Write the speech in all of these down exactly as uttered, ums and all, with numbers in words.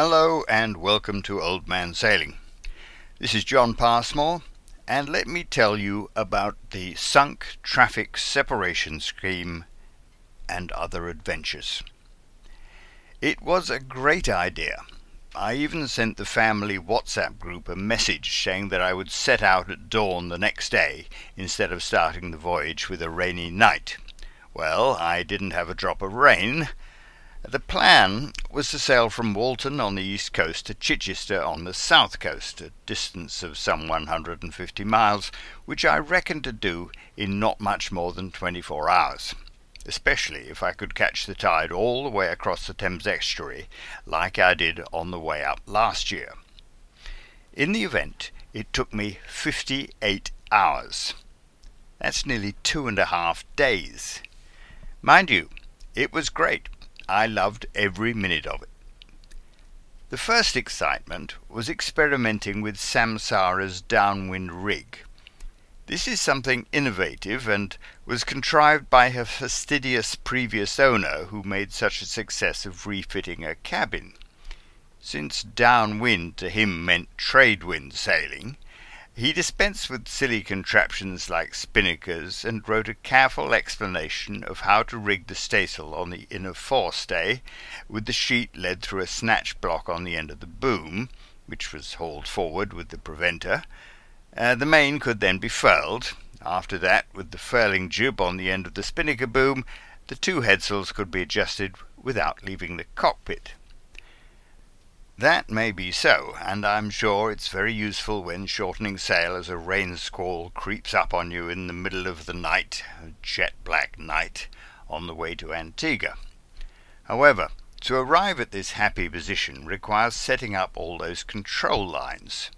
Hello and welcome to Old Man Sailing. This is John Passmore, and let me tell you about the Sunk Traffic Separation Scheme and other adventures. It was a great idea. I even sent the family WhatsApp group a message saying that I would set out at dawn the next day instead of starting the voyage with a rainy night. Well, I didn't have a drop of rain. The plan was to sail from Walton on the east coast to Chichester on the south coast, a distance of some one hundred fifty miles, which I reckoned to do in not much more than twenty-four hours, especially if I could catch the tide all the way across the Thames estuary, like I did on the way up last year. In the event, it took me fifty-eight hours. That's nearly two and a half days. Mind you, it was great. I loved every minute of it. The first excitement was experimenting with Samsara's downwind rig. This is something innovative and was contrived by her fastidious previous owner, who made such a success of refitting her cabin. Since downwind to him meant trade wind sailing, he dispensed with silly contraptions like spinnakers and wrote a careful explanation of how to rig the staysail on the inner forestay, with the sheet led through a snatch block on the end of the boom, which was hauled forward with the preventer. Uh, the main could then be furled. After that, with the furling jib on the end of the spinnaker boom, the two headsails could be adjusted without leaving the cockpit. That may be so, and I'm sure it's very useful when shortening sail as a rain squall creeps up on you in the middle of the night, a jet-black night, on the way to Antigua. However, to arrive at this happy position requires setting up all those control lines.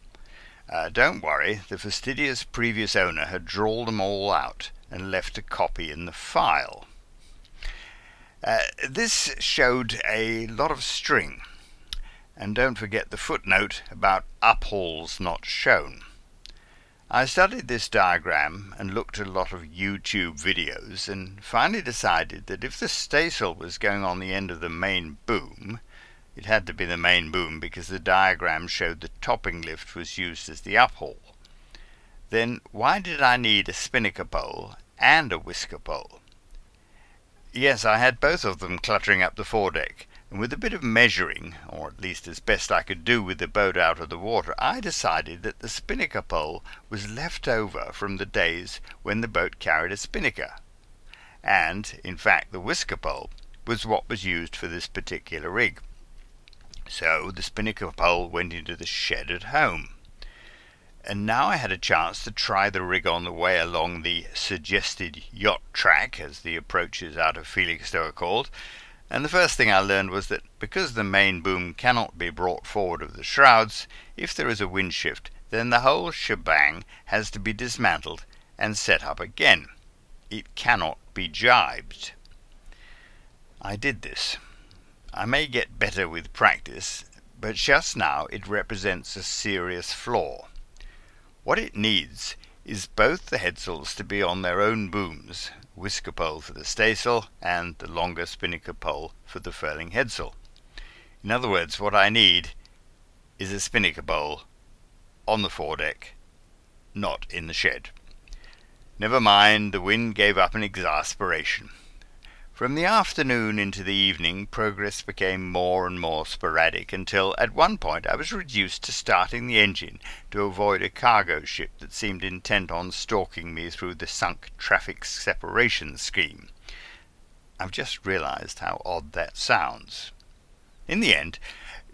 Uh, don't worry, the fastidious previous owner had drawn them all out and left a copy in the file. Uh, this showed a lot of string. And don't forget the footnote about uphauls not shown. I studied this diagram and looked at a lot of YouTube videos and finally decided that if the staysail was going on the end of the main boom, it had to be the main boom because the diagram showed the topping lift was used as the uphaul, then why did I need a spinnaker pole and a whisker pole? Yes, I had both of them cluttering up the foredeck. And with a bit of measuring, or at least as best I could do with the boat out of the water, I decided that the spinnaker pole was left over from the days when the boat carried a spinnaker. And, in fact, the whisker pole was what was used for this particular rig. So the spinnaker pole went into the shed at home. And now I had a chance to try the rig on the way along the suggested yacht track, as the approaches out of Felixstowe are called. And the first thing I learned was that because the main boom cannot be brought forward of the shrouds, if there is a wind shift, then the whole shebang has to be dismantled and set up again. It cannot be jibed. I did this. I may get better with practice, but just now it represents a serious flaw. What it needs is both the headsails to be on their own booms, whisker pole for the staysail and the longer spinnaker pole for the furling headsail. In other words, what I need is a spinnaker pole on the foredeck, not in the shed. Never mind, the wind gave up in exasperation. From the afternoon into the evening, progress became more and more sporadic until, at one point, I was reduced to starting the engine to avoid a cargo ship that seemed intent on stalking me through the Sunk Traffic Separation Scheme. I've just realized how odd that sounds. In the end,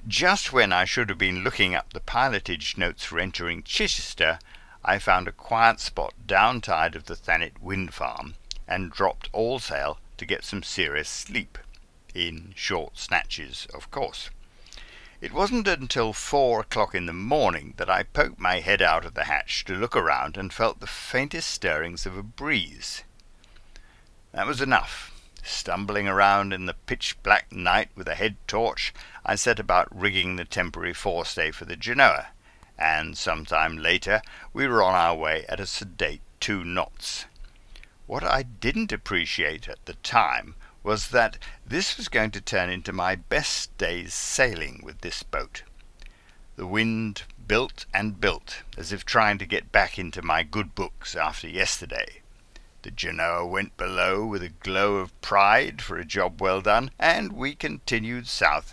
just when I should have been looking up the pilotage notes for entering Chichester, I found a quiet spot downtide of the Thanet wind farm and dropped all sail to get some serious sleep, in short snatches, of course. It wasn't until four o'clock in the morning that I poked my head out of the hatch to look around and felt the faintest stirrings of a breeze. That was enough. Stumbling around in the pitch-black night with a head torch, I set about rigging the temporary forestay for the Genoa, and sometime later we were on our way at a sedate two knots. What I didn't appreciate at the time was that this was going to turn into my best day's sailing with this boat. The wind built and built, as if trying to get back into my good books after yesterday. The Genoa went below with a glow of pride for a job well done, and we continued south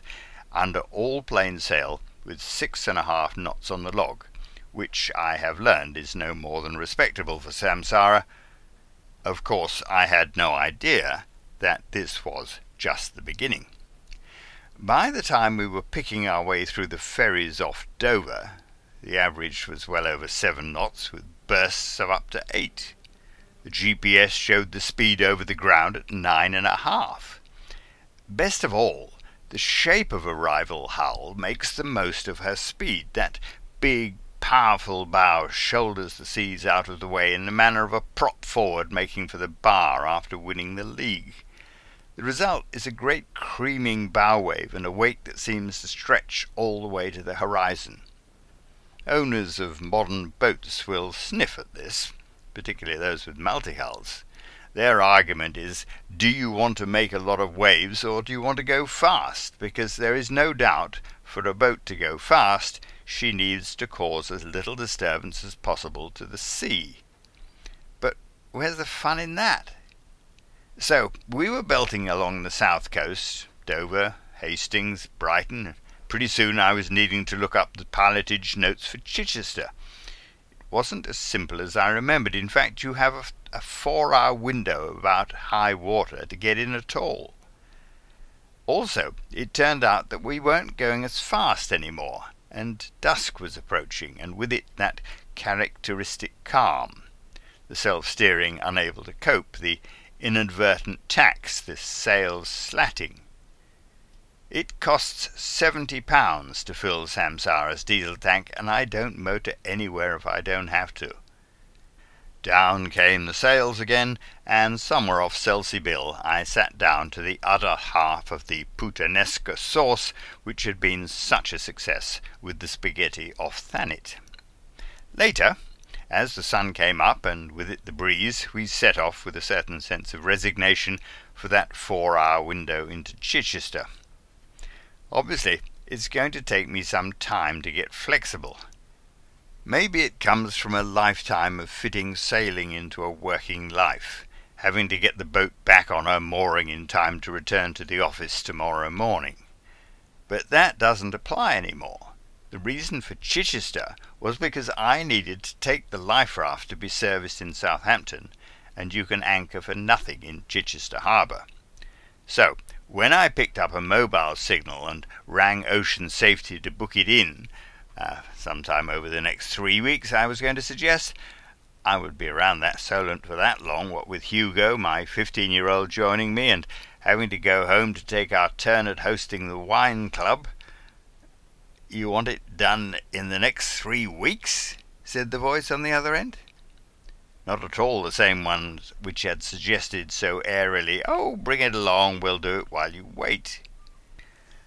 under all plain sail with six and a half knots on the log, which I have learned is no more than respectable for Samsara. Of course, I had no idea that this was just the beginning. By the time we were picking our way through the ferries off Dover, the average was well over seven knots, with bursts of up to eight. The G P S showed the speed over the ground at nine and a half. Best of all, the shape of a rival hull makes the most of her speed. That big, powerful bow shoulders the seas out of the way in the manner of a prop forward making for the bar after winning the league. The result is a great creaming bow wave and a wake that seems to stretch all the way to the horizon. Owners of modern boats will sniff at this, particularly those with multi-hulls. Their argument is, do you want to make a lot of waves or do you want to go fast? Because there is no doubt, for a boat to go fast, she needs to cause as little disturbance as possible to the sea. But where's the fun in that? So we were belting along the south coast, Dover, Hastings, Brighton. Pretty soon I was needing to look up the pilotage notes for Chichester. It wasn't as simple as I remembered. In fact, you have a, a four-hour window about high water to get in at all. Also, it turned out that we weren't going as fast anymore, and dusk was approaching, and with it that characteristic calm, the self-steering unable to cope, the inadvertent tax, this sail slatting. It costs seventy pounds to fill Samsara's diesel tank, and I don't motor anywhere if I don't have to. Down came the sails again, and somewhere off Selsey Bill I sat down to the other half of the puttanesca sauce which had been such a success with the spaghetti off Thanet. Later, as the sun came up, and with it the breeze, we set off with a certain sense of resignation for that four-hour window into Chichester. Obviously, it's going to take me some time to get flexible. Maybe it comes from a lifetime of fitting sailing into a working life, having to get the boat back on her mooring in time to return to the office tomorrow morning. But that doesn't apply anymore. The reason for Chichester was because I needed to take the life raft to be serviced in Southampton, and you can anchor for nothing in Chichester harbour. So, when I picked up a mobile signal and rang Ocean Safety to book it in, Uh, sometime over the next three weeks I was going to suggest. I would be around that Solent for that long, what with Hugo, my fifteen-year-old, joining me and having to go home to take our turn at hosting the wine club. "You want it done in the next three weeks?" said the voice on the other end. Not at all the same one which had suggested so airily, "Oh, bring it along, we'll do it while you wait."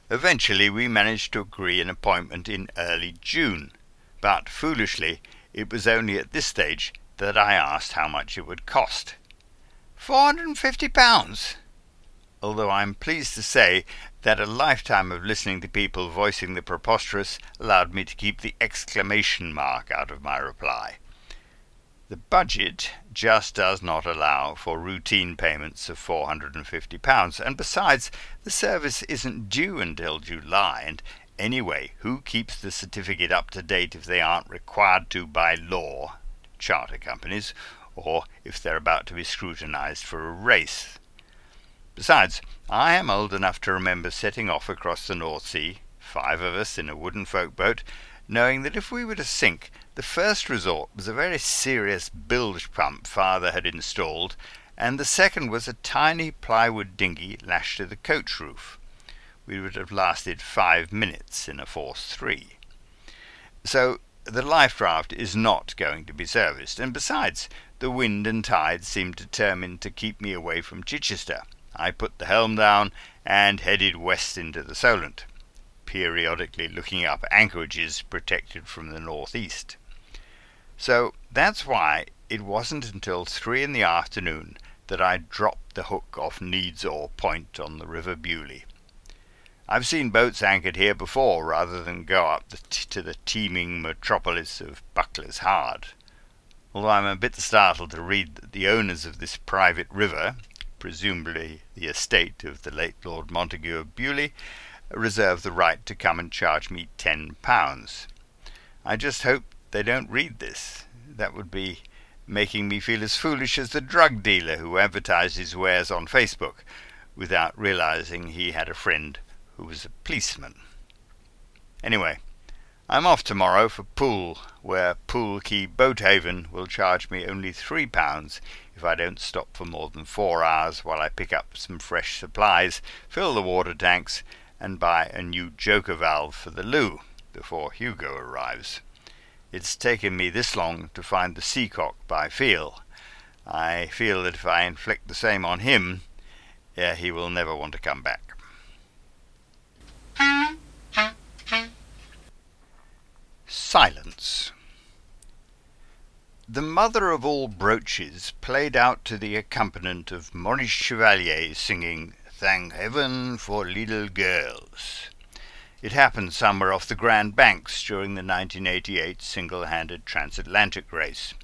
Eventually we managed to agree an appointment in early June, but foolishly it was only at this stage that I asked how much it would cost. Four hundred and fifty pounds! Although I am pleased to say that a lifetime of listening to people voicing the preposterous allowed me to keep the exclamation mark out of my reply. The budget just does not allow for routine payments of four hundred and fifty pounds, and besides, the service isn't due until July, and anyway, who keeps the certificate up to date if they aren't required to by law, charter companies, or if they're about to be scrutinised for a race? Besides, I am old enough to remember setting off across the North Sea, five of us in a wooden folk boat, knowing that if we were to sink, the first resort was a very serious bilge pump father had installed, and the second was a tiny plywood dinghy lashed to the coach roof. We would have lasted five minutes in a force three. So the life raft is not going to be serviced, and besides, the wind and tide seemed determined to keep me away from Chichester. I put the helm down and headed west into the Solent, periodically looking up anchorages protected from the northeast. So that's why it wasn't until three in the afternoon that I dropped the hook off Needs Oar Point on the River Beaulieu. I've seen boats anchored here before rather than go up the t- to the teeming metropolis of Buckler's Hard, although I'm a bit startled to read that the owners of this private river, presumably the estate of the late Lord Montagu of Beaulieu, reserve the right to come and charge me ten pounds. I just hope they don't read this. That would be making me feel as foolish as the drug dealer who advertised his wares on Facebook without realizing he had a friend who was a policeman. Anyway, I'm off tomorrow for Poole, where Poole Quay Boathaven will charge me only three pounds if I don't stop for more than four hours while I pick up some fresh supplies, fill the water tanks, and buy a new joker valve for the loo before Hugo arrives. It's taken me this long to find the Seacock by feel. I feel that if I inflict the same on him, yeah, he will never want to come back. Silence. The mother of all brooches played out to the accompaniment of Maurice Chevalier singing "Thank Heaven for Little Girls." It happened somewhere off the Grand Banks during the nineteen eighty-eight single-handed transatlantic race.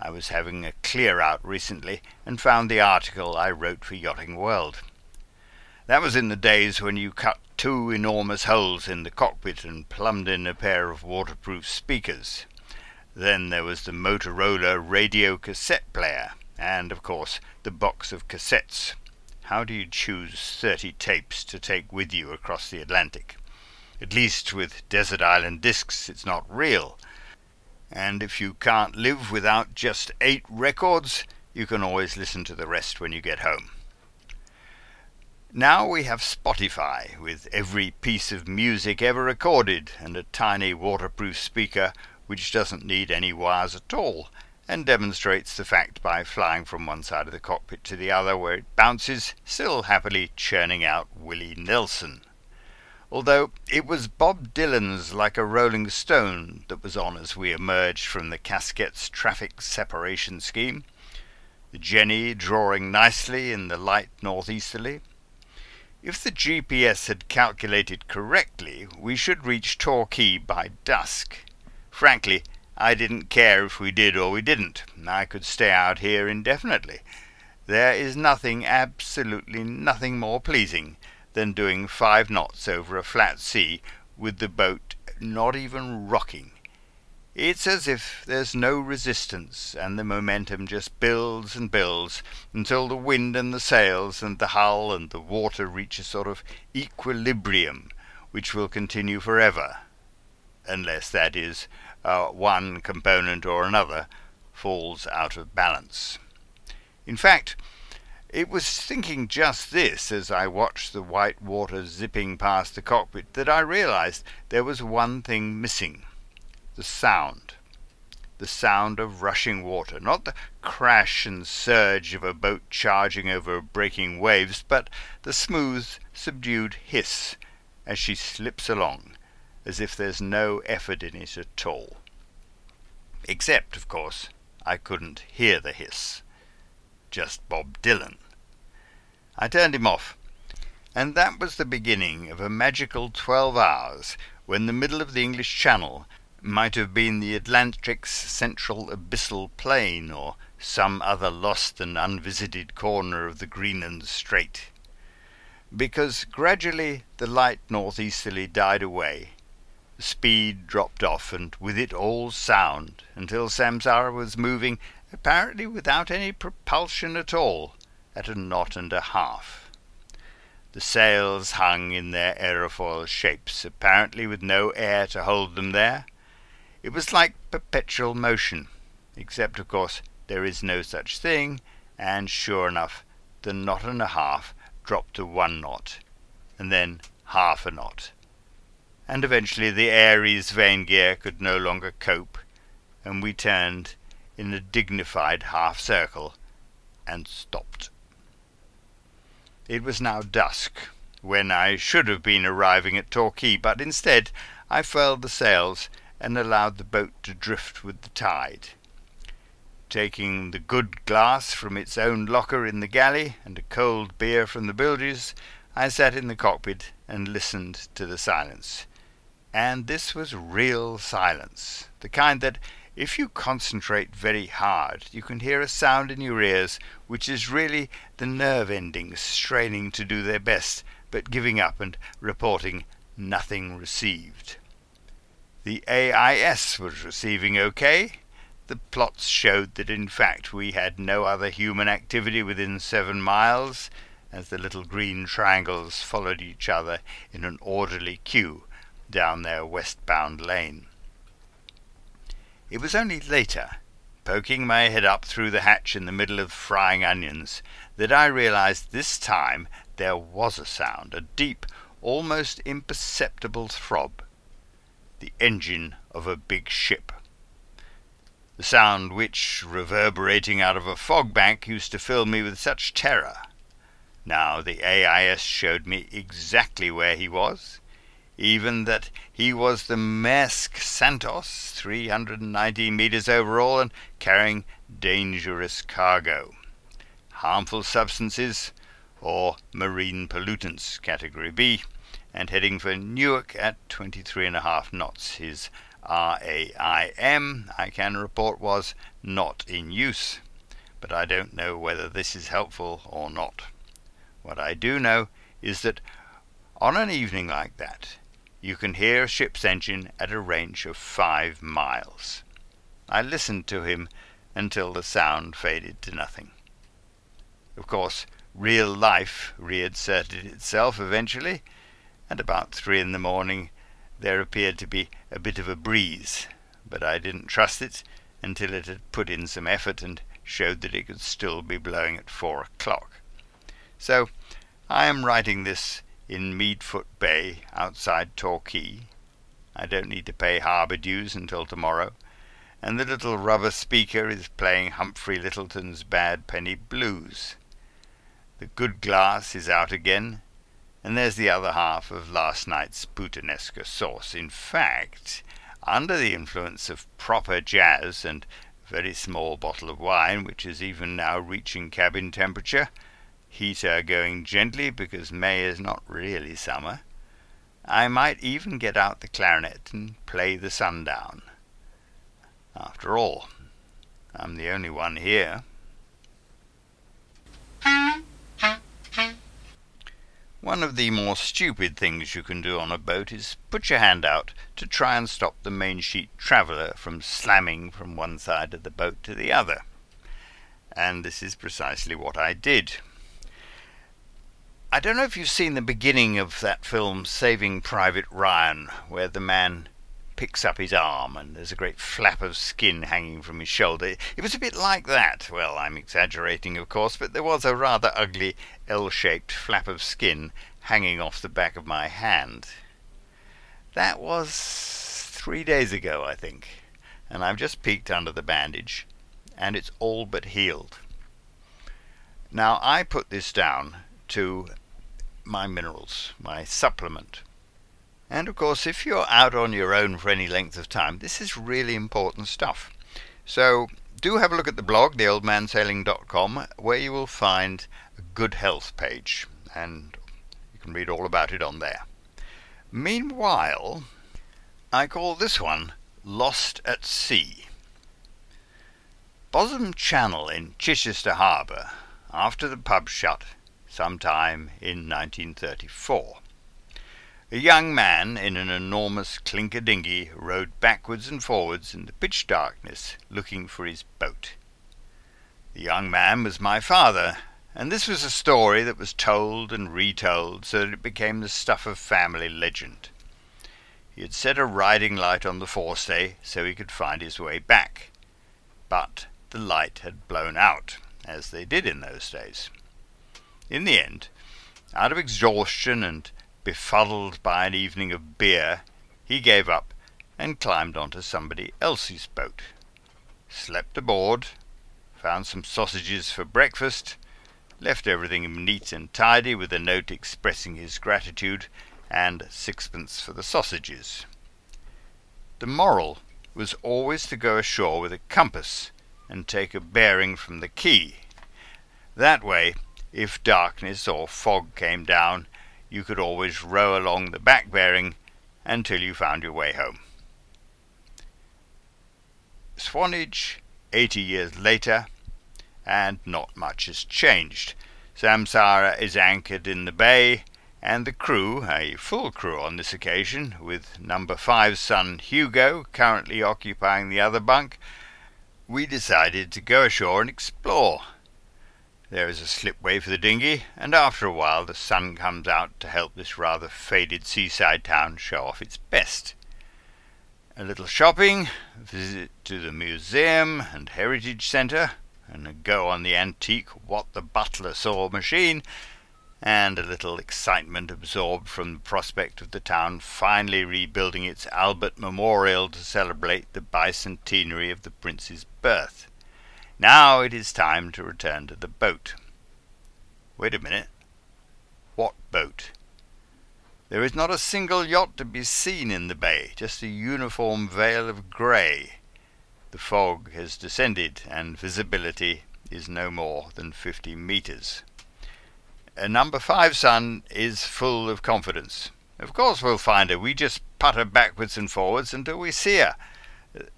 I was having a clear-out recently and found the article I wrote for Yachting World. That was in the days when you cut two enormous holes in the cockpit and plumbed in a pair of waterproof speakers. Then there was the Motorola radio cassette player, and, of course, the box of cassettes. How do you choose thirty tapes to take with you across the Atlantic? At least with Desert Island Discs it's not real. And if you can't live without just eight records, you can always listen to the rest when you get home. Now we have Spotify, with every piece of music ever recorded, and a tiny waterproof speaker which doesn't need any wires at all, and demonstrates the fact by flying from one side of the cockpit to the other, where it bounces, still happily churning out Willie Nelson. Although it was Bob Dylan's "Like a Rolling Stone" that was on as we emerged from the Casquets Traffic Separation Scheme, the Jenny drawing nicely in the light northeasterly. If the G P S had calculated correctly, we should reach Torquay by dusk. Frankly, I didn't care if we did or we didn't. I could stay out here indefinitely. There is nothing, absolutely nothing more pleasing than doing five knots over a flat sea with the boat not even rocking. It's as if there's no resistance, and the momentum just builds and builds until the wind and the sails and the hull and the water reach a sort of equilibrium, which will continue forever, unless that is Uh, one component or another falls out of balance. In fact, it was thinking just this as I watched the white water zipping past the cockpit that I realized there was one thing missing: the sound. The sound of rushing water, not the crash and surge of a boat charging over breaking waves, but the smooth, subdued hiss as she slips along, as if there's no effort in it at all. Except, of course, I couldn't hear the hiss. Just Bob Dylan. I turned him off, and that was the beginning of a magical twelve hours when the middle of the English Channel might have been the Atlantic's central abyssal plain, or some other lost and unvisited corner of the Greenland Strait. Because gradually the light northeasterly died away, speed dropped off, and with it all sound, until Samsara was moving, apparently without any propulsion at all, at a knot and a half. The sails hung in their aerofoil shapes, apparently with no air to hold them there. It was like perpetual motion, except, of course, there is no such thing, and sure enough, the knot and a half dropped to one knot, and then half a knot, and eventually the Aries vane gear could no longer cope, and we turned in a dignified half-circle and stopped. It was now dusk, when I should have been arriving at Torquay, but instead I furled the sails and allowed the boat to drift with the tide. taking the good glass from its own locker in the galley and a cold beer from the bilges, I sat in the cockpit and listened to the silence. And this was real silence, the kind that, if you concentrate very hard, you can hear a sound in your ears which is really the nerve endings straining to do their best, but giving up and reporting nothing received. The A I S was receiving okay. The plots showed that in fact we had no other human activity within seven miles, as the little green triangles followed each other in an orderly queue down their westbound lane. It was only later, poking my head up through the hatch in the middle of frying onions, that I realized this time there was a sound, a deep, almost imperceptible throb, the engine of a big ship. The sound which, reverberating out of a fog bank, used to fill me with such terror. Now the A I S showed me exactly where he was, even that he was the Maersk Santos, three hundred ninety metres overall, and carrying dangerous cargo, harmful substances or marine pollutants, category B, and heading for Newark at twenty-three and a half knots. His R A I M, I can report, was not in use, but I don't know whether this is helpful or not. What I do know is that on an evening like that, you can hear a ship's engine at a range of five miles. I listened to him until the sound faded to nothing. Of course, real life reasserted itself eventually, and about three in the morning there appeared to be a bit of a breeze, but I didn't trust it until it had put in some effort and showed that it could still be blowing at four o'clock. So I am writing this in Meadfoot Bay, outside Torquay. I don't need to pay harbour dues until tomorrow, and the little rubber speaker is playing Humphrey Littleton's Bad Penny Blues. The good glass is out again, and there's the other half of last night's puttanesca sauce. In fact, under the influence of proper jazz and a very small bottle of wine, which is even now reaching cabin temperature, heater going gently because May is not really summer, I might even get out the clarinet and play the sundown. After all, I'm the only one here. One of the more stupid things you can do on a boat is put your hand out to try and stop the main sheet traveller from slamming from one side of the boat to the other. And this is precisely what I did. I don't know if you've seen the beginning of that film Saving Private Ryan, where the man picks up his arm and there's a great flap of skin hanging from his shoulder. It was a bit like that. Well, I'm exaggerating, of course, but there was a rather ugly L-shaped flap of skin hanging off the back of my hand. That was three days ago, I think, and I've just peeked under the bandage, and it's all but healed. Now, I put this down to my minerals, my supplement. And of course, if you're out on your own for any length of time, this is really important stuff. So do have a look at the blog, the old man sailing dot com, where you will find a good health page, and you can read all about it on there. Meanwhile, I call this one Lost at Sea. Bosom Channel in Chichester Harbour, after the pub shut, sometime in nineteen thirty-four. A young man in an enormous clinker dinghy rowed backwards and forwards in the pitch darkness looking for his boat. The young man was my father, and this was a story that was told and retold so that it became the stuff of family legend. He had set a riding light on the forestay so he could find his way back, but the light had blown out, as they did in those days. In the end, out of exhaustion and befuddled by an evening of beer, he gave up and climbed onto somebody else's boat, slept aboard, found some sausages for breakfast, left everything neat and tidy with a note expressing his gratitude, and sixpence for the sausages. The moral was always to go ashore with a compass and take a bearing from the quay. That way, if darkness or fog came down, you could always row along the back bearing until you found your way home. Swanage, eighty years later, and not much has changed. Samsara is anchored in the bay, and the crew, a full crew on this occasion, with number five's son Hugo currently occupying the other bunk, we decided to go ashore and explore. There is a slipway for the dinghy, and after a while the sun comes out to help this rather faded seaside town show off its best. A little shopping, a visit to the museum and heritage centre, and a go on the antique What the Butler Saw machine, and a little excitement absorbed from the prospect of the town finally rebuilding its Albert Memorial to celebrate the bicentenary of the prince's birth. Now it is time to return to the boat. Wait a minute. What boat? There is not a single yacht to be seen in the bay, just a uniform veil of grey. The fog has descended, and visibility is no more than fifty metres. A number five son is full of confidence. Of course we'll find her. We just putter backwards and forwards until we see her.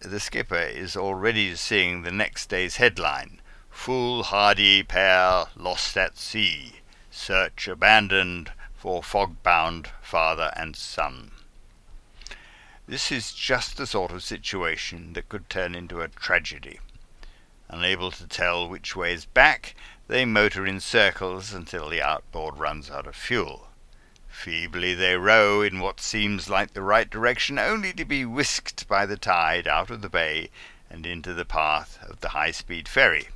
The skipper is already seeing the next day's headline. Foolhardy pair lost at sea. Search abandoned for fog-bound father and son. This is just the sort of situation that could turn into a tragedy. Unable to tell which way is back, they motor in circles until the outboard runs out of fuel. Feebly they row in what seems like the right direction, only to be whisked by the tide out of the bay and into the path of the high-speed ferry.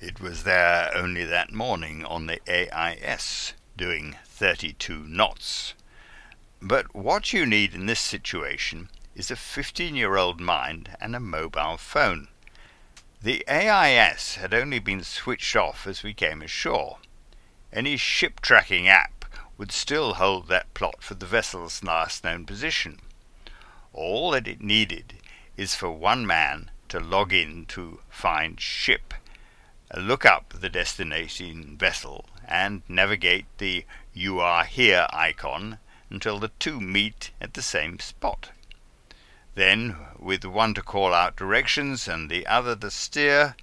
It was there only that morning on the A I S, doing thirty-two knots. But what you need in this situation is a fifteen-year-old mind and a mobile phone. The A I S had only been switched off as we came ashore. Any ship-tracking app would still hold that plot for the vessel's last known position. All that it needed is for one man to log in to find ship, look up the destination vessel, and navigate the You Are Here icon until the two meet at the same spot. Then, with one to call out directions and the other to steer,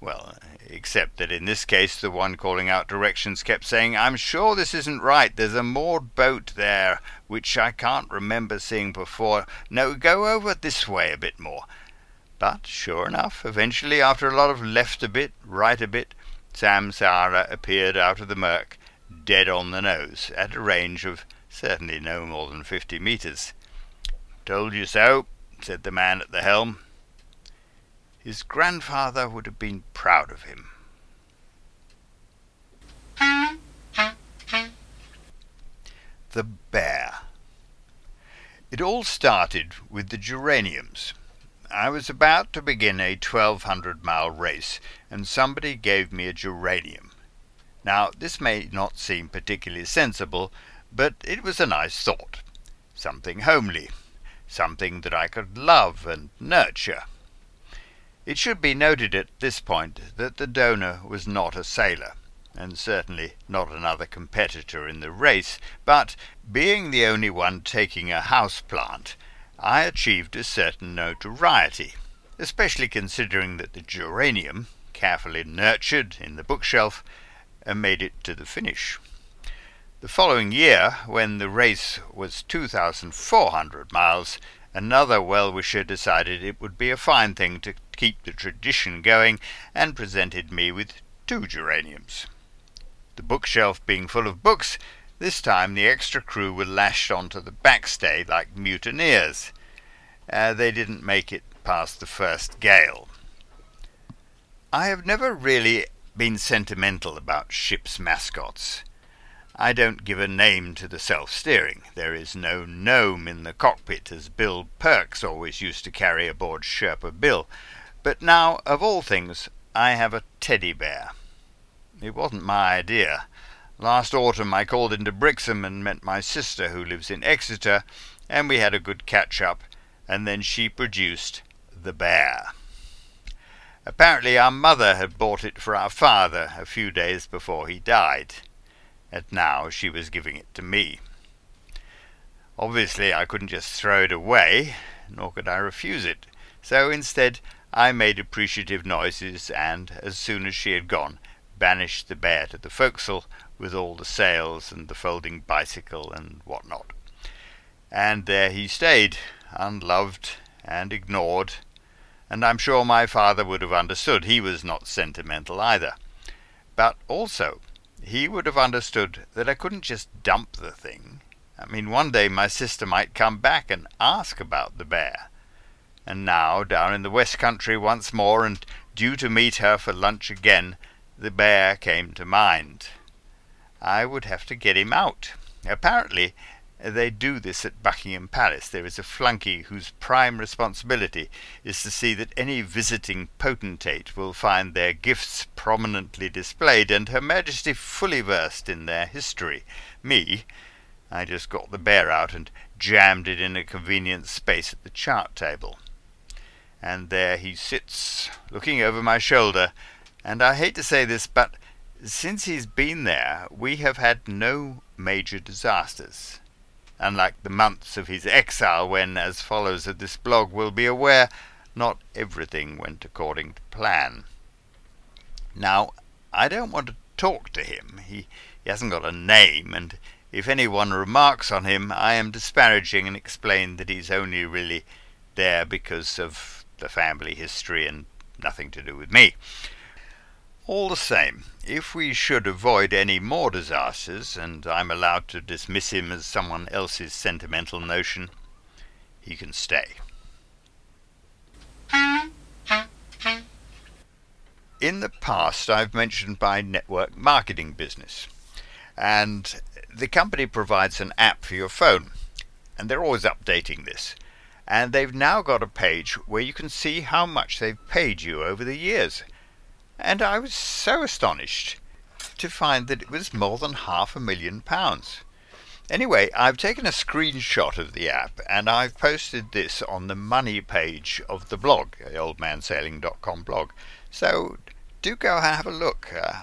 well, except that in this case the one calling out directions kept saying, "I'm sure this isn't right, there's a moored boat there, which I can't remember seeing before. No, go over this way a bit more." But, sure enough, eventually, after a lot of left a bit, right a bit, Samsara appeared out of the murk, dead on the nose, at a range of certainly no more than fifty metres. "Told you so," said the man at the helm. His grandfather would have been proud of him. The bear. It all started with the geraniums. I was about to begin a twelve hundred mile race, and somebody gave me a geranium. Now, this may not seem particularly sensible, but it was a nice thought. Something homely. Something that I could love and nurture. It should be noted at this point that the donor was not a sailor, and certainly not another competitor in the race, but being the only one taking a house plant, I achieved a certain notoriety, especially considering that the geranium, carefully nurtured in the bookshelf, made it to the finish. The following year, when the race was two thousand four hundred miles, another well-wisher decided it would be a fine thing to keep the tradition going, and presented me with two geraniums. The bookshelf being full of books, this time the extra crew were lashed onto the backstay like mutineers. Uh, they didn't make it past the first gale. I have never really been sentimental about ship's mascots. I don't give a name to the self-steering. There is no gnome in the cockpit, as Bill Perks always used to carry aboard Sherpa Bill. But now, of all things, I have a teddy bear. It wasn't my idea. Last autumn I called into Brixham and met my sister, who lives in Exeter, and we had a good catch-up, and then she produced the bear. Apparently our mother had bought it for our father a few days before he died, and now she was giving it to me. Obviously I couldn't just throw it away, nor could I refuse it, so instead I made appreciative noises and, as soon as she had gone, banished the bear to the forecastle with all the sails and the folding bicycle and what not. And there he stayed, unloved and ignored, and I'm sure my father would have understood he was not sentimental either. But also, he would have understood that I couldn't just dump the thing. I mean, one day my sister might come back and ask about the bear. And now, down in the West Country once more, and due to meet her for lunch again, the bear came to mind. I would have to get him out. Apparently, they do this at Buckingham Palace. There is a flunkey whose prime responsibility is to see that any visiting potentate will find their gifts prominently displayed, and Her Majesty fully versed in their history. Me, I just got the bear out and jammed it in a convenient space at the chart table. And there he sits, looking over my shoulder, and I hate to say this, but since he's been there, we have had no major disasters. Unlike the months of his exile, when, as followers of this blog will be aware, not everything went according to plan. Now, I don't want to talk to him. He, he hasn't got a name, and if anyone remarks on him, I am disparaging and explain that he's only really there because of the family history and nothing to do with me. All the same, if we should avoid any more disasters, and I'm allowed to dismiss him as someone else's sentimental notion, he can stay. In the past, I've mentioned my network marketing business, and the company provides an app for your phone, and they're always updating this, and they've now got a page where you can see how much they've paid you over the years. And I was so astonished to find that it was more than half a million pounds. Anyway, I've taken a screenshot of the app, and I've posted this on the money page of the blog, the old man sailing dot com blog. So do go have a look. Uh,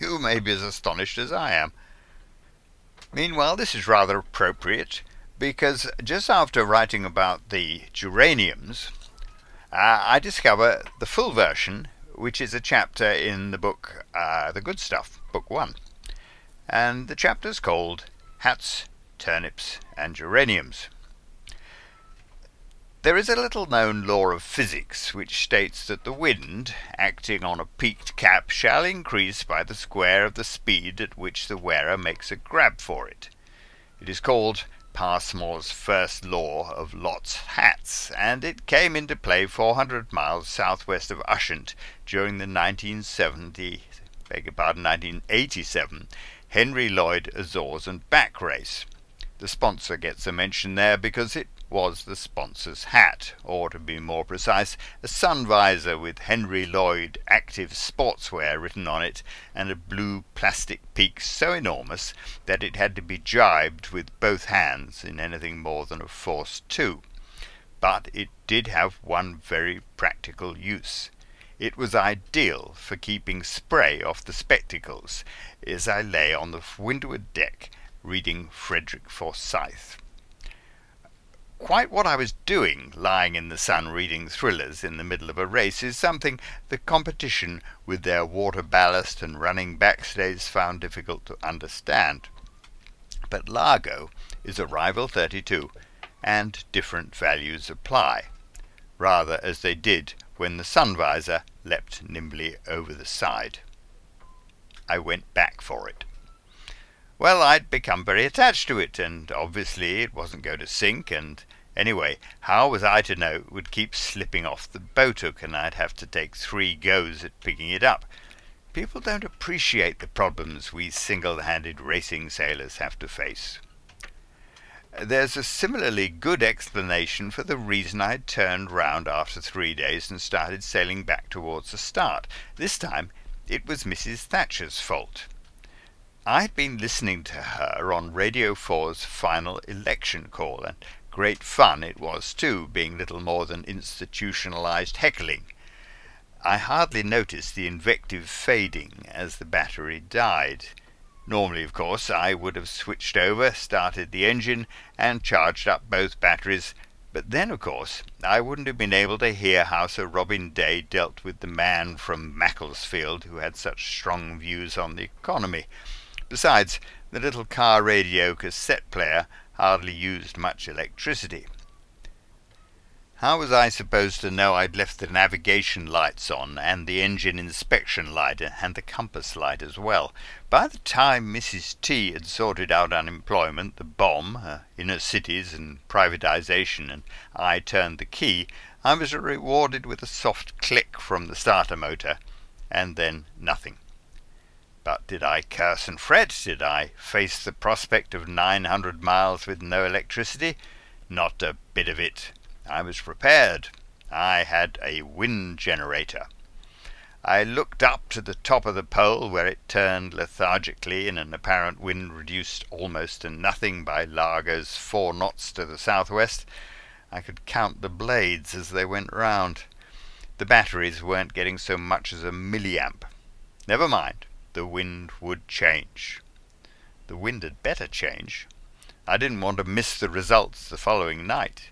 you may be as astonished as I am. Meanwhile, this is rather appropriate, because just after writing about the geraniums, uh, I discover the full version, which is a chapter in the book uh, The Good Stuff, Book One. And the chapter's called Hats, Turnips and Geraniums. There is a little-known law of physics which states that the wind, acting on a peaked cap, shall increase by the square of the speed at which the wearer makes a grab for it. It is called Passmore's first law of Lot's hats, and it came into play four hundred miles southwest of Ushant during the nineteen seventy, beg your pardon, nineteen eighty-seven Henry Lloyd Azores and Back race. The sponsor gets a mention there because it was the sponsor's hat, or to be more precise, a sun visor with Henry Lloyd Active Sportswear written on it, and a blue plastic peak so enormous that it had to be jibed with both hands in anything more than a force two. But it did have one very practical use. It was ideal for keeping spray off the spectacles as I lay on the windward deck reading Frederick Forsyth. Quite what I was doing, lying in the sun reading thrillers in the middle of a race, is something the competition with their water ballast and running backstays found difficult to understand. But Largo is a rival thirty-two, and different values apply, rather as they did when the sun visor leapt nimbly over the side. I went back for it. Well, I'd become very attached to it, and obviously it wasn't going to sink, and anyway, how was I to know it would keep slipping off the boathook and I'd have to take three goes at picking it up? People don't appreciate the problems we single-handed racing sailors have to face. There's a similarly good explanation for the reason I turned round after three days and started sailing back towards the start. This time it was Missus Thatcher's fault. I'd been listening to her on Radio four's final election call, and great fun it was too, being little more than institutionalised heckling. I hardly noticed the invective fading as the battery died. Normally, of course, I would have switched over, started the engine, and charged up both batteries, but then, of course, I wouldn't have been able to hear how Sir Robin Day dealt with the man from Macclesfield who had such strong views on the economy. Besides, the little car radio cassette player hardly used much electricity. How was I supposed to know I'd left the navigation lights on, and the engine inspection light, and the compass light as well? By the time Missus T had sorted out unemployment, the bomb, uh, inner cities, and privatisation, and I turned the key, I was rewarded with a soft click from the starter motor, and then nothing. But did I curse and fret? Did I face the prospect of nine hundred miles with no electricity? Not a bit of it. I was prepared. I had a wind generator. I looked up to the top of the pole, where it turned lethargically in an apparent wind reduced almost to nothing by Largo's four knots to the southwest. I could count the blades as they went round. The batteries weren't getting so much as a milliamp. Never mind. The wind would change. The wind had better change. I didn't want to miss the results the following night.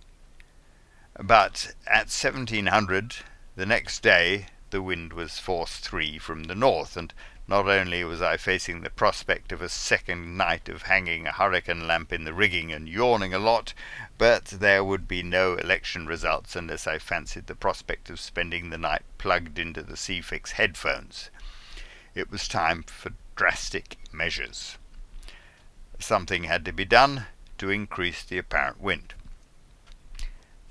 But at seventeen hundred the next day the wind was force three from the north, and not only was I facing the prospect of a second night of hanging a hurricane lamp in the rigging and yawning a lot, but there would be no election results unless I fancied the prospect of spending the night plugged into the C-Fix headphones. It was time for drastic measures. Something had to be done to increase the apparent wind.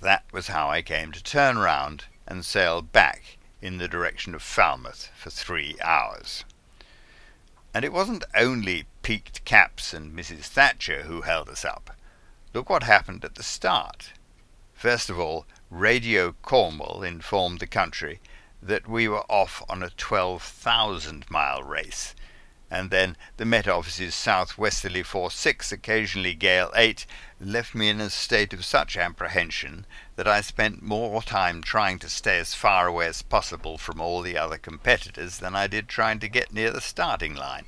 That was how I came to turn round and sail back in the direction of Falmouth for three hours. And it wasn't only peaked caps and Missus Thatcher who held us up. Look what happened at the start. First of all, Radio Cornwall informed the country that we were off on a twelve thousand mile race, and then the Met Office's southwesterly four six, occasionally gale eight, left me in a state of such apprehension that I spent more time trying to stay as far away as possible from all the other competitors than I did trying to get near the starting line.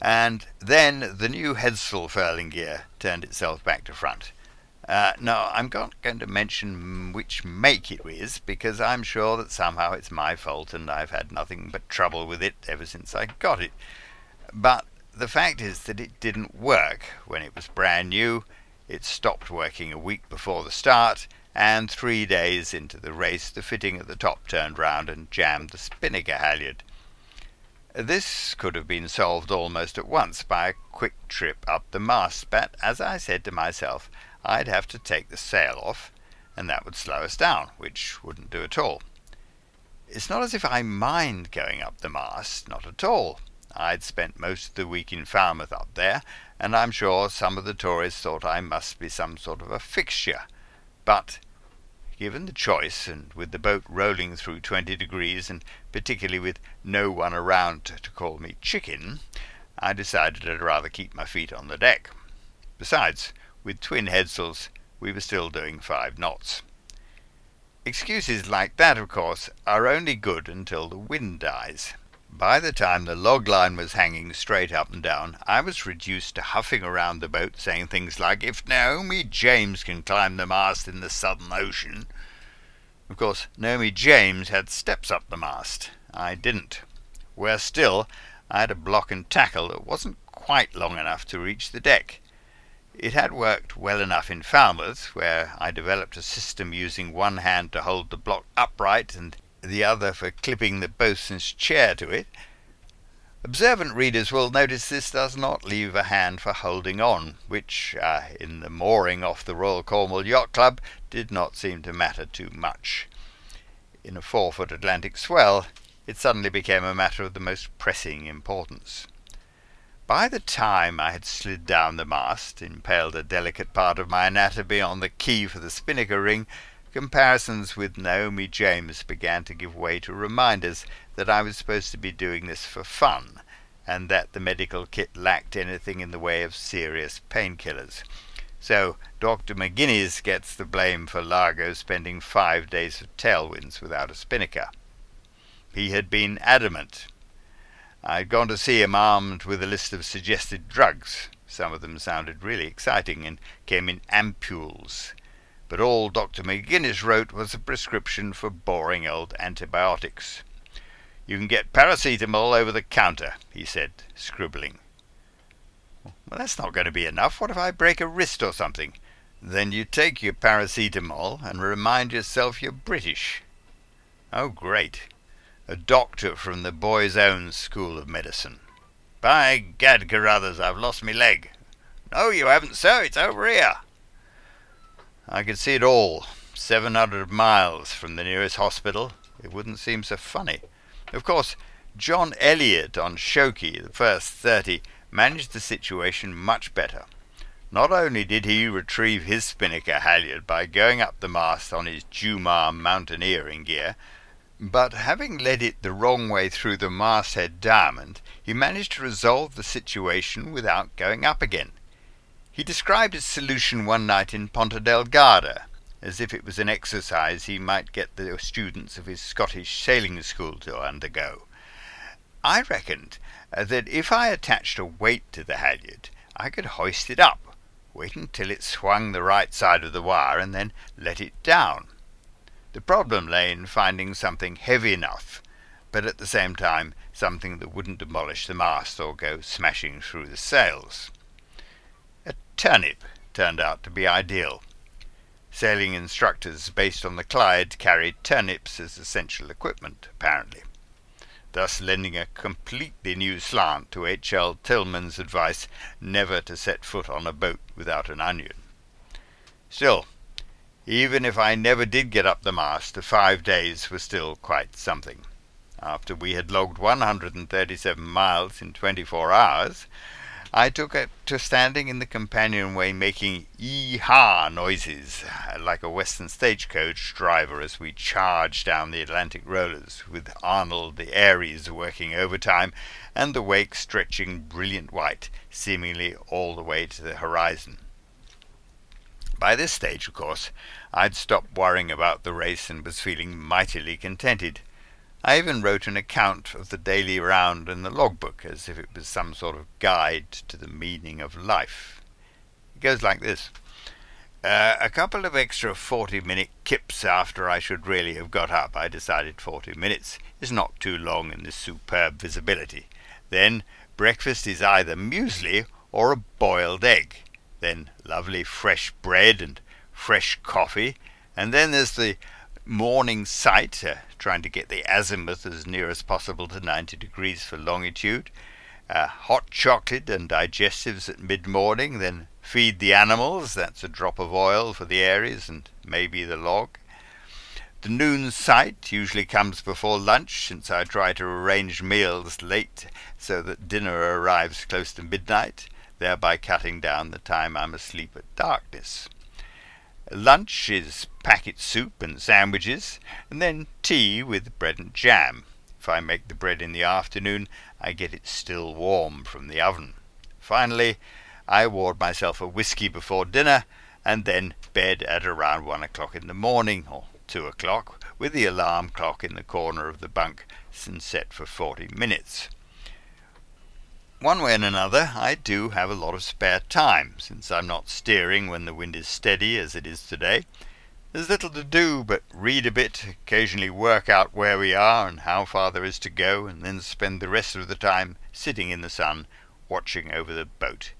And then the new headsail furling gear turned itself back to front. Uh, no, I'm not going to mention which make it is, because I'm sure that somehow it's my fault and I've had nothing but trouble with it ever since I got it. But the fact is that it didn't work when it was brand new. It stopped working a week before the start, and three days into the race the fitting at the top turned round and jammed the spinnaker halyard. This could have been solved almost at once by a quick trip up the mast, but as I said to myself, I'd have to take the sail off, and that would slow us down, which wouldn't do at all. It's not as if I mind going up the mast, not at all. I'd spent most of the week in Falmouth up there, and I'm sure some of the Tories thought I must be some sort of a fixture. But, given the choice, and with the boat rolling through twenty degrees, and particularly with no one around to call me chicken, I decided I'd rather keep my feet on the deck. Besides, with twin headsails, we were still doing five knots. Excuses like that, of course, are only good until the wind dies. By the time the log line was hanging straight up and down, I was reduced to huffing around the boat, saying things like, "If Naomi James can climb the mast in the Southern Ocean." Of course, Naomi James had steps up the mast. I didn't. Worse still, I had a block and tackle that wasn't quite long enough to reach the deck. It had worked well enough in Falmouth, where I developed a system using one hand to hold the block upright and the other for clipping the boatswain's chair to it. Observant readers will notice this does not leave a hand for holding on, which, uh, in the mooring off the Royal Cornwall Yacht Club, did not seem to matter too much. In a four-foot Atlantic swell, it suddenly became a matter of the most pressing importance. By the time I had slid down the mast, impaled a delicate part of my anatomy on the key for the spinnaker ring, comparisons with Naomi James began to give way to reminders that I was supposed to be doing this for fun, and that the medical kit lacked anything in the way of serious painkillers. So Doctor McGuinness gets the blame for Largo spending five days of tailwinds without a spinnaker. He had been adamant. I had gone to see him armed with a list of suggested drugs. Some of them sounded really exciting and came in ampules, but all Doctor McGuinness wrote was a prescription for boring old antibiotics. You can get paracetamol over the counter, he said, scribbling. Well, that's not going to be enough. What if I break a wrist or something? Then you take your paracetamol and remind yourself you're British. Oh, great. A doctor from the boys' own school of medicine. By gad, Carruthers, I've lost me leg. No, you haven't, sir. It's over here. I could see it all, seven hundred miles from the nearest hospital. It wouldn't seem so funny. Of course, John Elliot on Shoki, the first thirty, managed the situation much better. Not only did he retrieve his spinnaker halyard by going up the mast on his Jumar mountaineering gear, but having led it the wrong way through the masthead diamond, he managed to resolve the situation without going up again. He described his solution one night in Ponta del Garda, as if it was an exercise he might get the students of his Scottish sailing school to undergo. I reckoned that if I attached a weight to the halyard, I could hoist it up, wait until it swung the right side of the wire, and then let it down. The problem lay in finding something heavy enough, but at the same time something that wouldn't demolish the mast or go smashing through the sails. A turnip turned out to be ideal. Sailing instructors based on the Clyde carried turnips as essential equipment, apparently, thus lending a completely new slant to H L Tillman's advice never to set foot on a boat without an onion. Still, even if I never did get up the mast, the five days were still quite something. After we had logged one hundred thirty-seven miles in twenty-four hours, I took to standing in the companionway making yee-haw noises, like a Western stagecoach driver as we charged down the Atlantic rollers, with Arnold the Aries working overtime, and the wake stretching brilliant white, seemingly all the way to the horizon. By this stage, of course, I'd stopped worrying about the race and was feeling mightily contented. I even wrote an account of the daily round in the logbook, as if it was some sort of guide to the meaning of life. It goes like this. Uh, a couple of extra forty-minute kips after I should really have got up. I decided forty minutes is not too long in this superb visibility. Then breakfast is either muesli or a boiled egg. Then lovely fresh bread and fresh coffee. And then there's the morning sight, uh, trying to get the azimuth as near as possible to ninety degrees for longitude, uh, hot chocolate and digestives at mid-morning, then feed the animals, that's a drop of oil for the Aries and maybe the log. The noon sight usually comes before lunch, since I try to arrange meals late so that dinner arrives close to midnight, thereby cutting down the time I'm asleep at darkness. Lunch is packet soup and sandwiches, and then tea with bread and jam. If I make the bread in the afternoon, I get it still warm from the oven. Finally, I award myself a whisky before dinner, and then bed at around one o'clock in the morning, or two o'clock, with the alarm clock in the corner of the bunk, and set for forty minutes. One way and another, I do have a lot of spare time, since I'm not steering when the wind is steady as it is today. There's little to do but read a bit, occasionally work out where we are and how far there is to go, and then spend the rest of the time sitting in the sun, watching over the boat.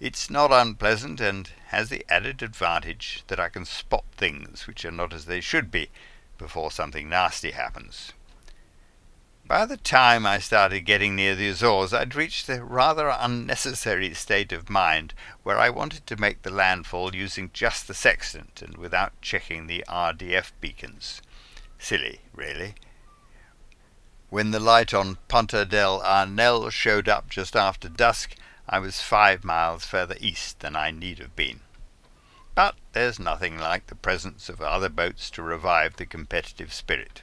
It's not unpleasant, and has the added advantage that I can spot things which are not as they should be before something nasty happens. By the time I started getting near the Azores, I'd reached a rather unnecessary state of mind where I wanted to make the landfall using just the sextant and without checking the R D F beacons. Silly, really. When the light on Ponta del Arnel showed up just after dusk, I was five miles further east than I need have been. But there's nothing like the presence of other boats to revive the competitive spirit.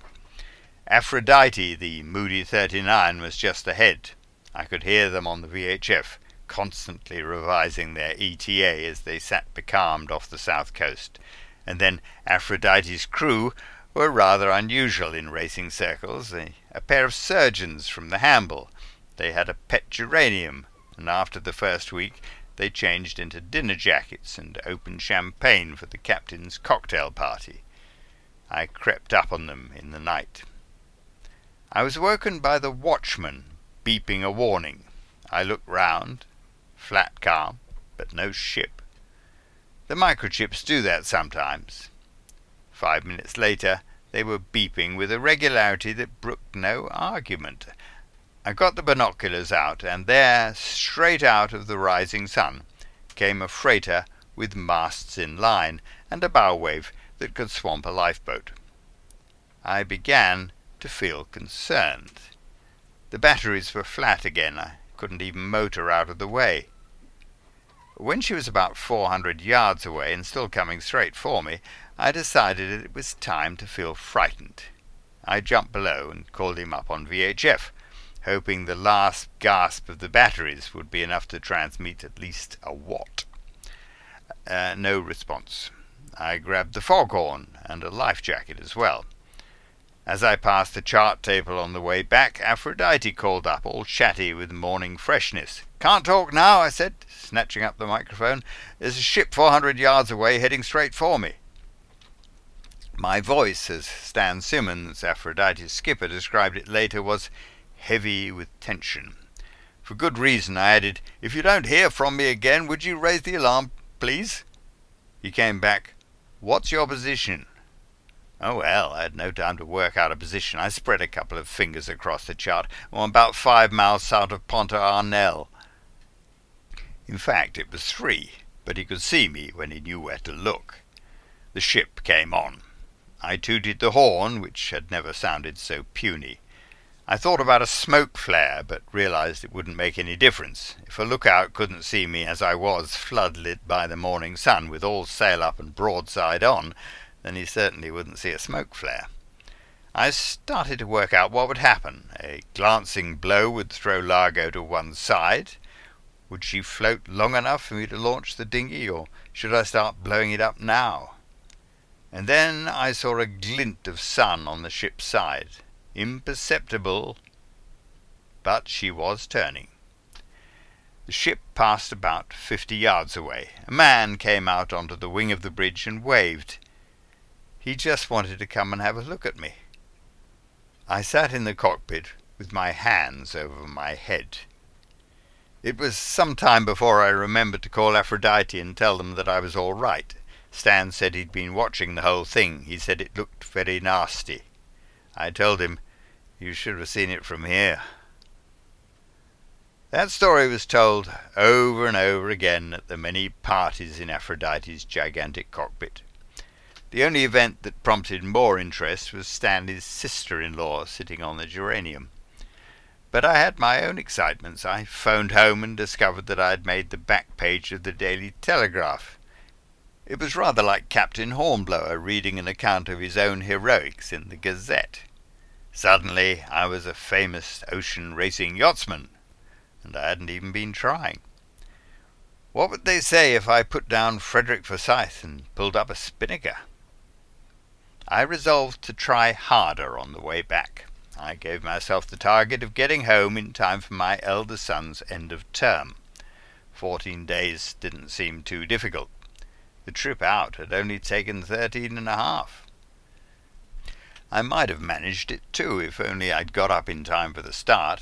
Aphrodite, the moody thirty-nine, was just ahead. I could hear them on the V H F, constantly revising their E T A as they sat becalmed off the south coast, and then Aphrodite's crew were rather unusual in racing circles. They, a pair of surgeons from the Hamble. They had a pet geranium, and after the first week they changed into dinner jackets and opened champagne for the captain's cocktail party. I crept up on them in the night. I was woken by the watchman beeping a warning. I looked round. Flat calm, but no ship. The microchips do that sometimes. Five minutes later they were beeping with a regularity that brooked no argument. I got the binoculars out, and there, straight out of the rising sun, came a freighter with masts in line and a bow wave that could swamp a lifeboat. I began to feel concerned. The batteries were flat again. I couldn't even motor out of the way. When she was about four hundred yards away and still coming straight for me, I decided that it was time to feel frightened. I jumped below and called him up on V H F, hoping the last gasp of the batteries would be enough to transmit at least a watt. Uh, no response. I grabbed the foghorn and a life jacket as well. As I passed the chart table on the way back, Aphrodite called up, all chatty with morning freshness. "Can't talk now," I said, snatching up the microphone. "There's a ship four hundred yards away heading straight for me." My voice, as Stan Simmons, Aphrodite's skipper, described it later, was heavy with tension. For good reason, I added, "If you don't hear from me again, would you raise the alarm, please?" He came back, "What's your position?" Oh, well, I had no time to work out a position. I spread a couple of fingers across the chart. "I'm about five miles south of Ponta Arnel." In fact, it was three, but he could see me when he knew where to look. The ship came on. I tooted the horn, which had never sounded so puny. I thought about a smoke flare, but realized it wouldn't make any difference. If a lookout couldn't see me as I was, floodlit by the morning sun, with all sail up and broadside on, then he certainly wouldn't see a smoke flare. I started to work out what would happen. A glancing blow would throw Largo to one side. Would she float long enough for me to launch the dinghy, or should I start blowing it up now? And then I saw a glint of sun on the ship's side. Imperceptible, but she was turning. The ship passed about fifty yards away. A man came out onto the wing of the bridge and waved. He just wanted to come and have a look at me. I sat in the cockpit with my hands over my head. It was some time before I remembered to call Aphrodite and tell them that I was all right. Stan said he'd been watching the whole thing. He said it looked very nasty. I told him, "You should have seen it from here." That story was told over and over again at the many parties in Aphrodite's gigantic cockpit. The only event that prompted more interest was Stanley's sister-in-law sitting on the geranium. But I had my own excitements. I phoned home and discovered that I had made the back page of the Daily Telegraph. It was rather like Captain Hornblower reading an account of his own heroics in the Gazette. Suddenly I was a famous ocean racing yachtsman, and I hadn't even been trying. What would they say if I put down Frederick Forsyth and pulled up a spinnaker? I resolved to try harder on the way back. I gave myself the target of getting home in time for my elder son's end of term. Fourteen days didn't seem too difficult. The trip out had only taken thirteen and a half. I might have managed it too, if only I'd got up in time for the start.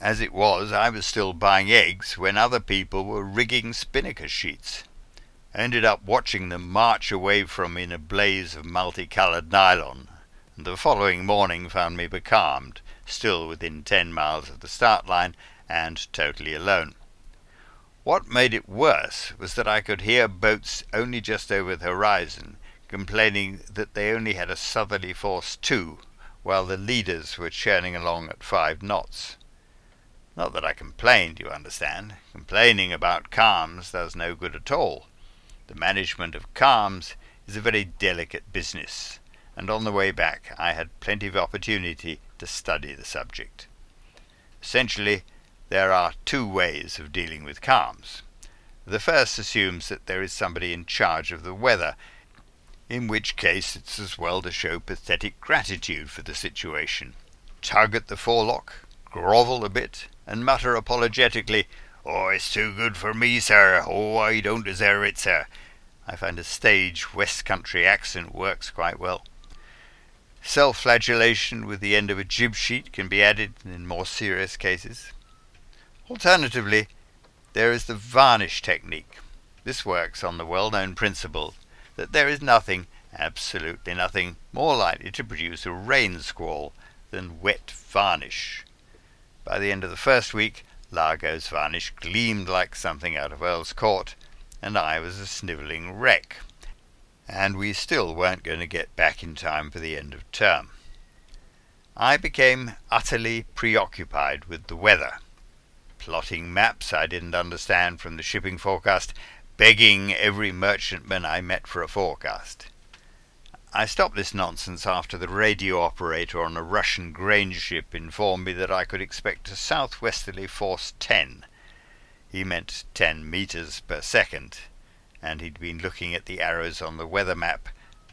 As it was, I was still buying eggs when other people were rigging spinnaker sheets. I ended up watching them march away from me in a blaze of multicoloured nylon, and the following morning found me becalmed, still within ten miles of the start line, and totally alone. What made it worse was that I could hear boats only just over the horizon complaining that they only had a southerly force two, while the leaders were churning along at five knots. Not that I complained, you understand. Complaining about calms does no good at all. The management of calms is a very delicate business, and on the way back I had plenty of opportunity to study the subject. Essentially, there are two ways of dealing with calms. The first assumes that there is somebody in charge of the weather. in which case it's as well to show pathetic gratitude for the situation, tug at the forelock, grovel a bit, and mutter apologetically, "Oh, it's too good for me, sir. Oh, I don't deserve it, sir." I find a stage West Country accent works quite well. Self-flagellation with the end of a jib sheet can be added in more serious cases. Alternatively, there is the varnish technique. This works on the well-known principle that there is nothing, absolutely nothing, more likely to produce a rain squall than wet varnish. By the end of the first week, Largo's varnish gleamed like something out of Earl's Court, and I was a snivelling wreck, and we still weren't going to get back in time for the end of term. I became utterly preoccupied with the weather, plotting maps I didn't understand from the shipping forecast, begging every merchantman I met for a forecast. I stopped this nonsense after the radio operator on a Russian grain ship informed me that I could expect a southwesterly force ten. He meant ten metres per second, and he'd been looking at the arrows on the weather map,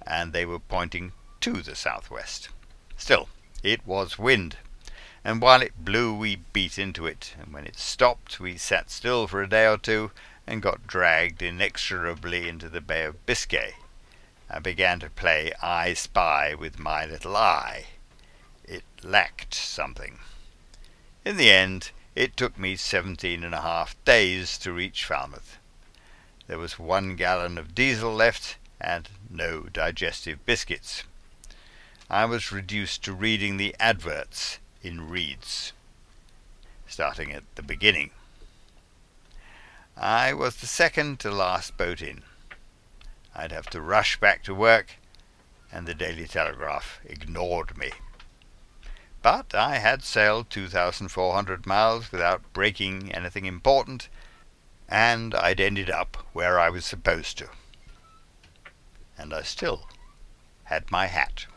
and they were pointing to the southwest. Still, it was wind, and while it blew we beat into it, and when it stopped we sat still for a day or two and got dragged inexorably into the Bay of Biscay. I began to play I Spy with my little eye. It lacked something. In the end, it took me seventeen and a half days to reach Falmouth. There was one gallon of diesel left, and no digestive biscuits. I was reduced to reading the adverts in Reeds, starting at the beginning. I was the second to last boat in. I'd have to rush back to work, and the Daily Telegraph ignored me. But I had sailed two thousand four hundred miles without breaking anything important, and I'd ended up where I was supposed to. And I still had my hat.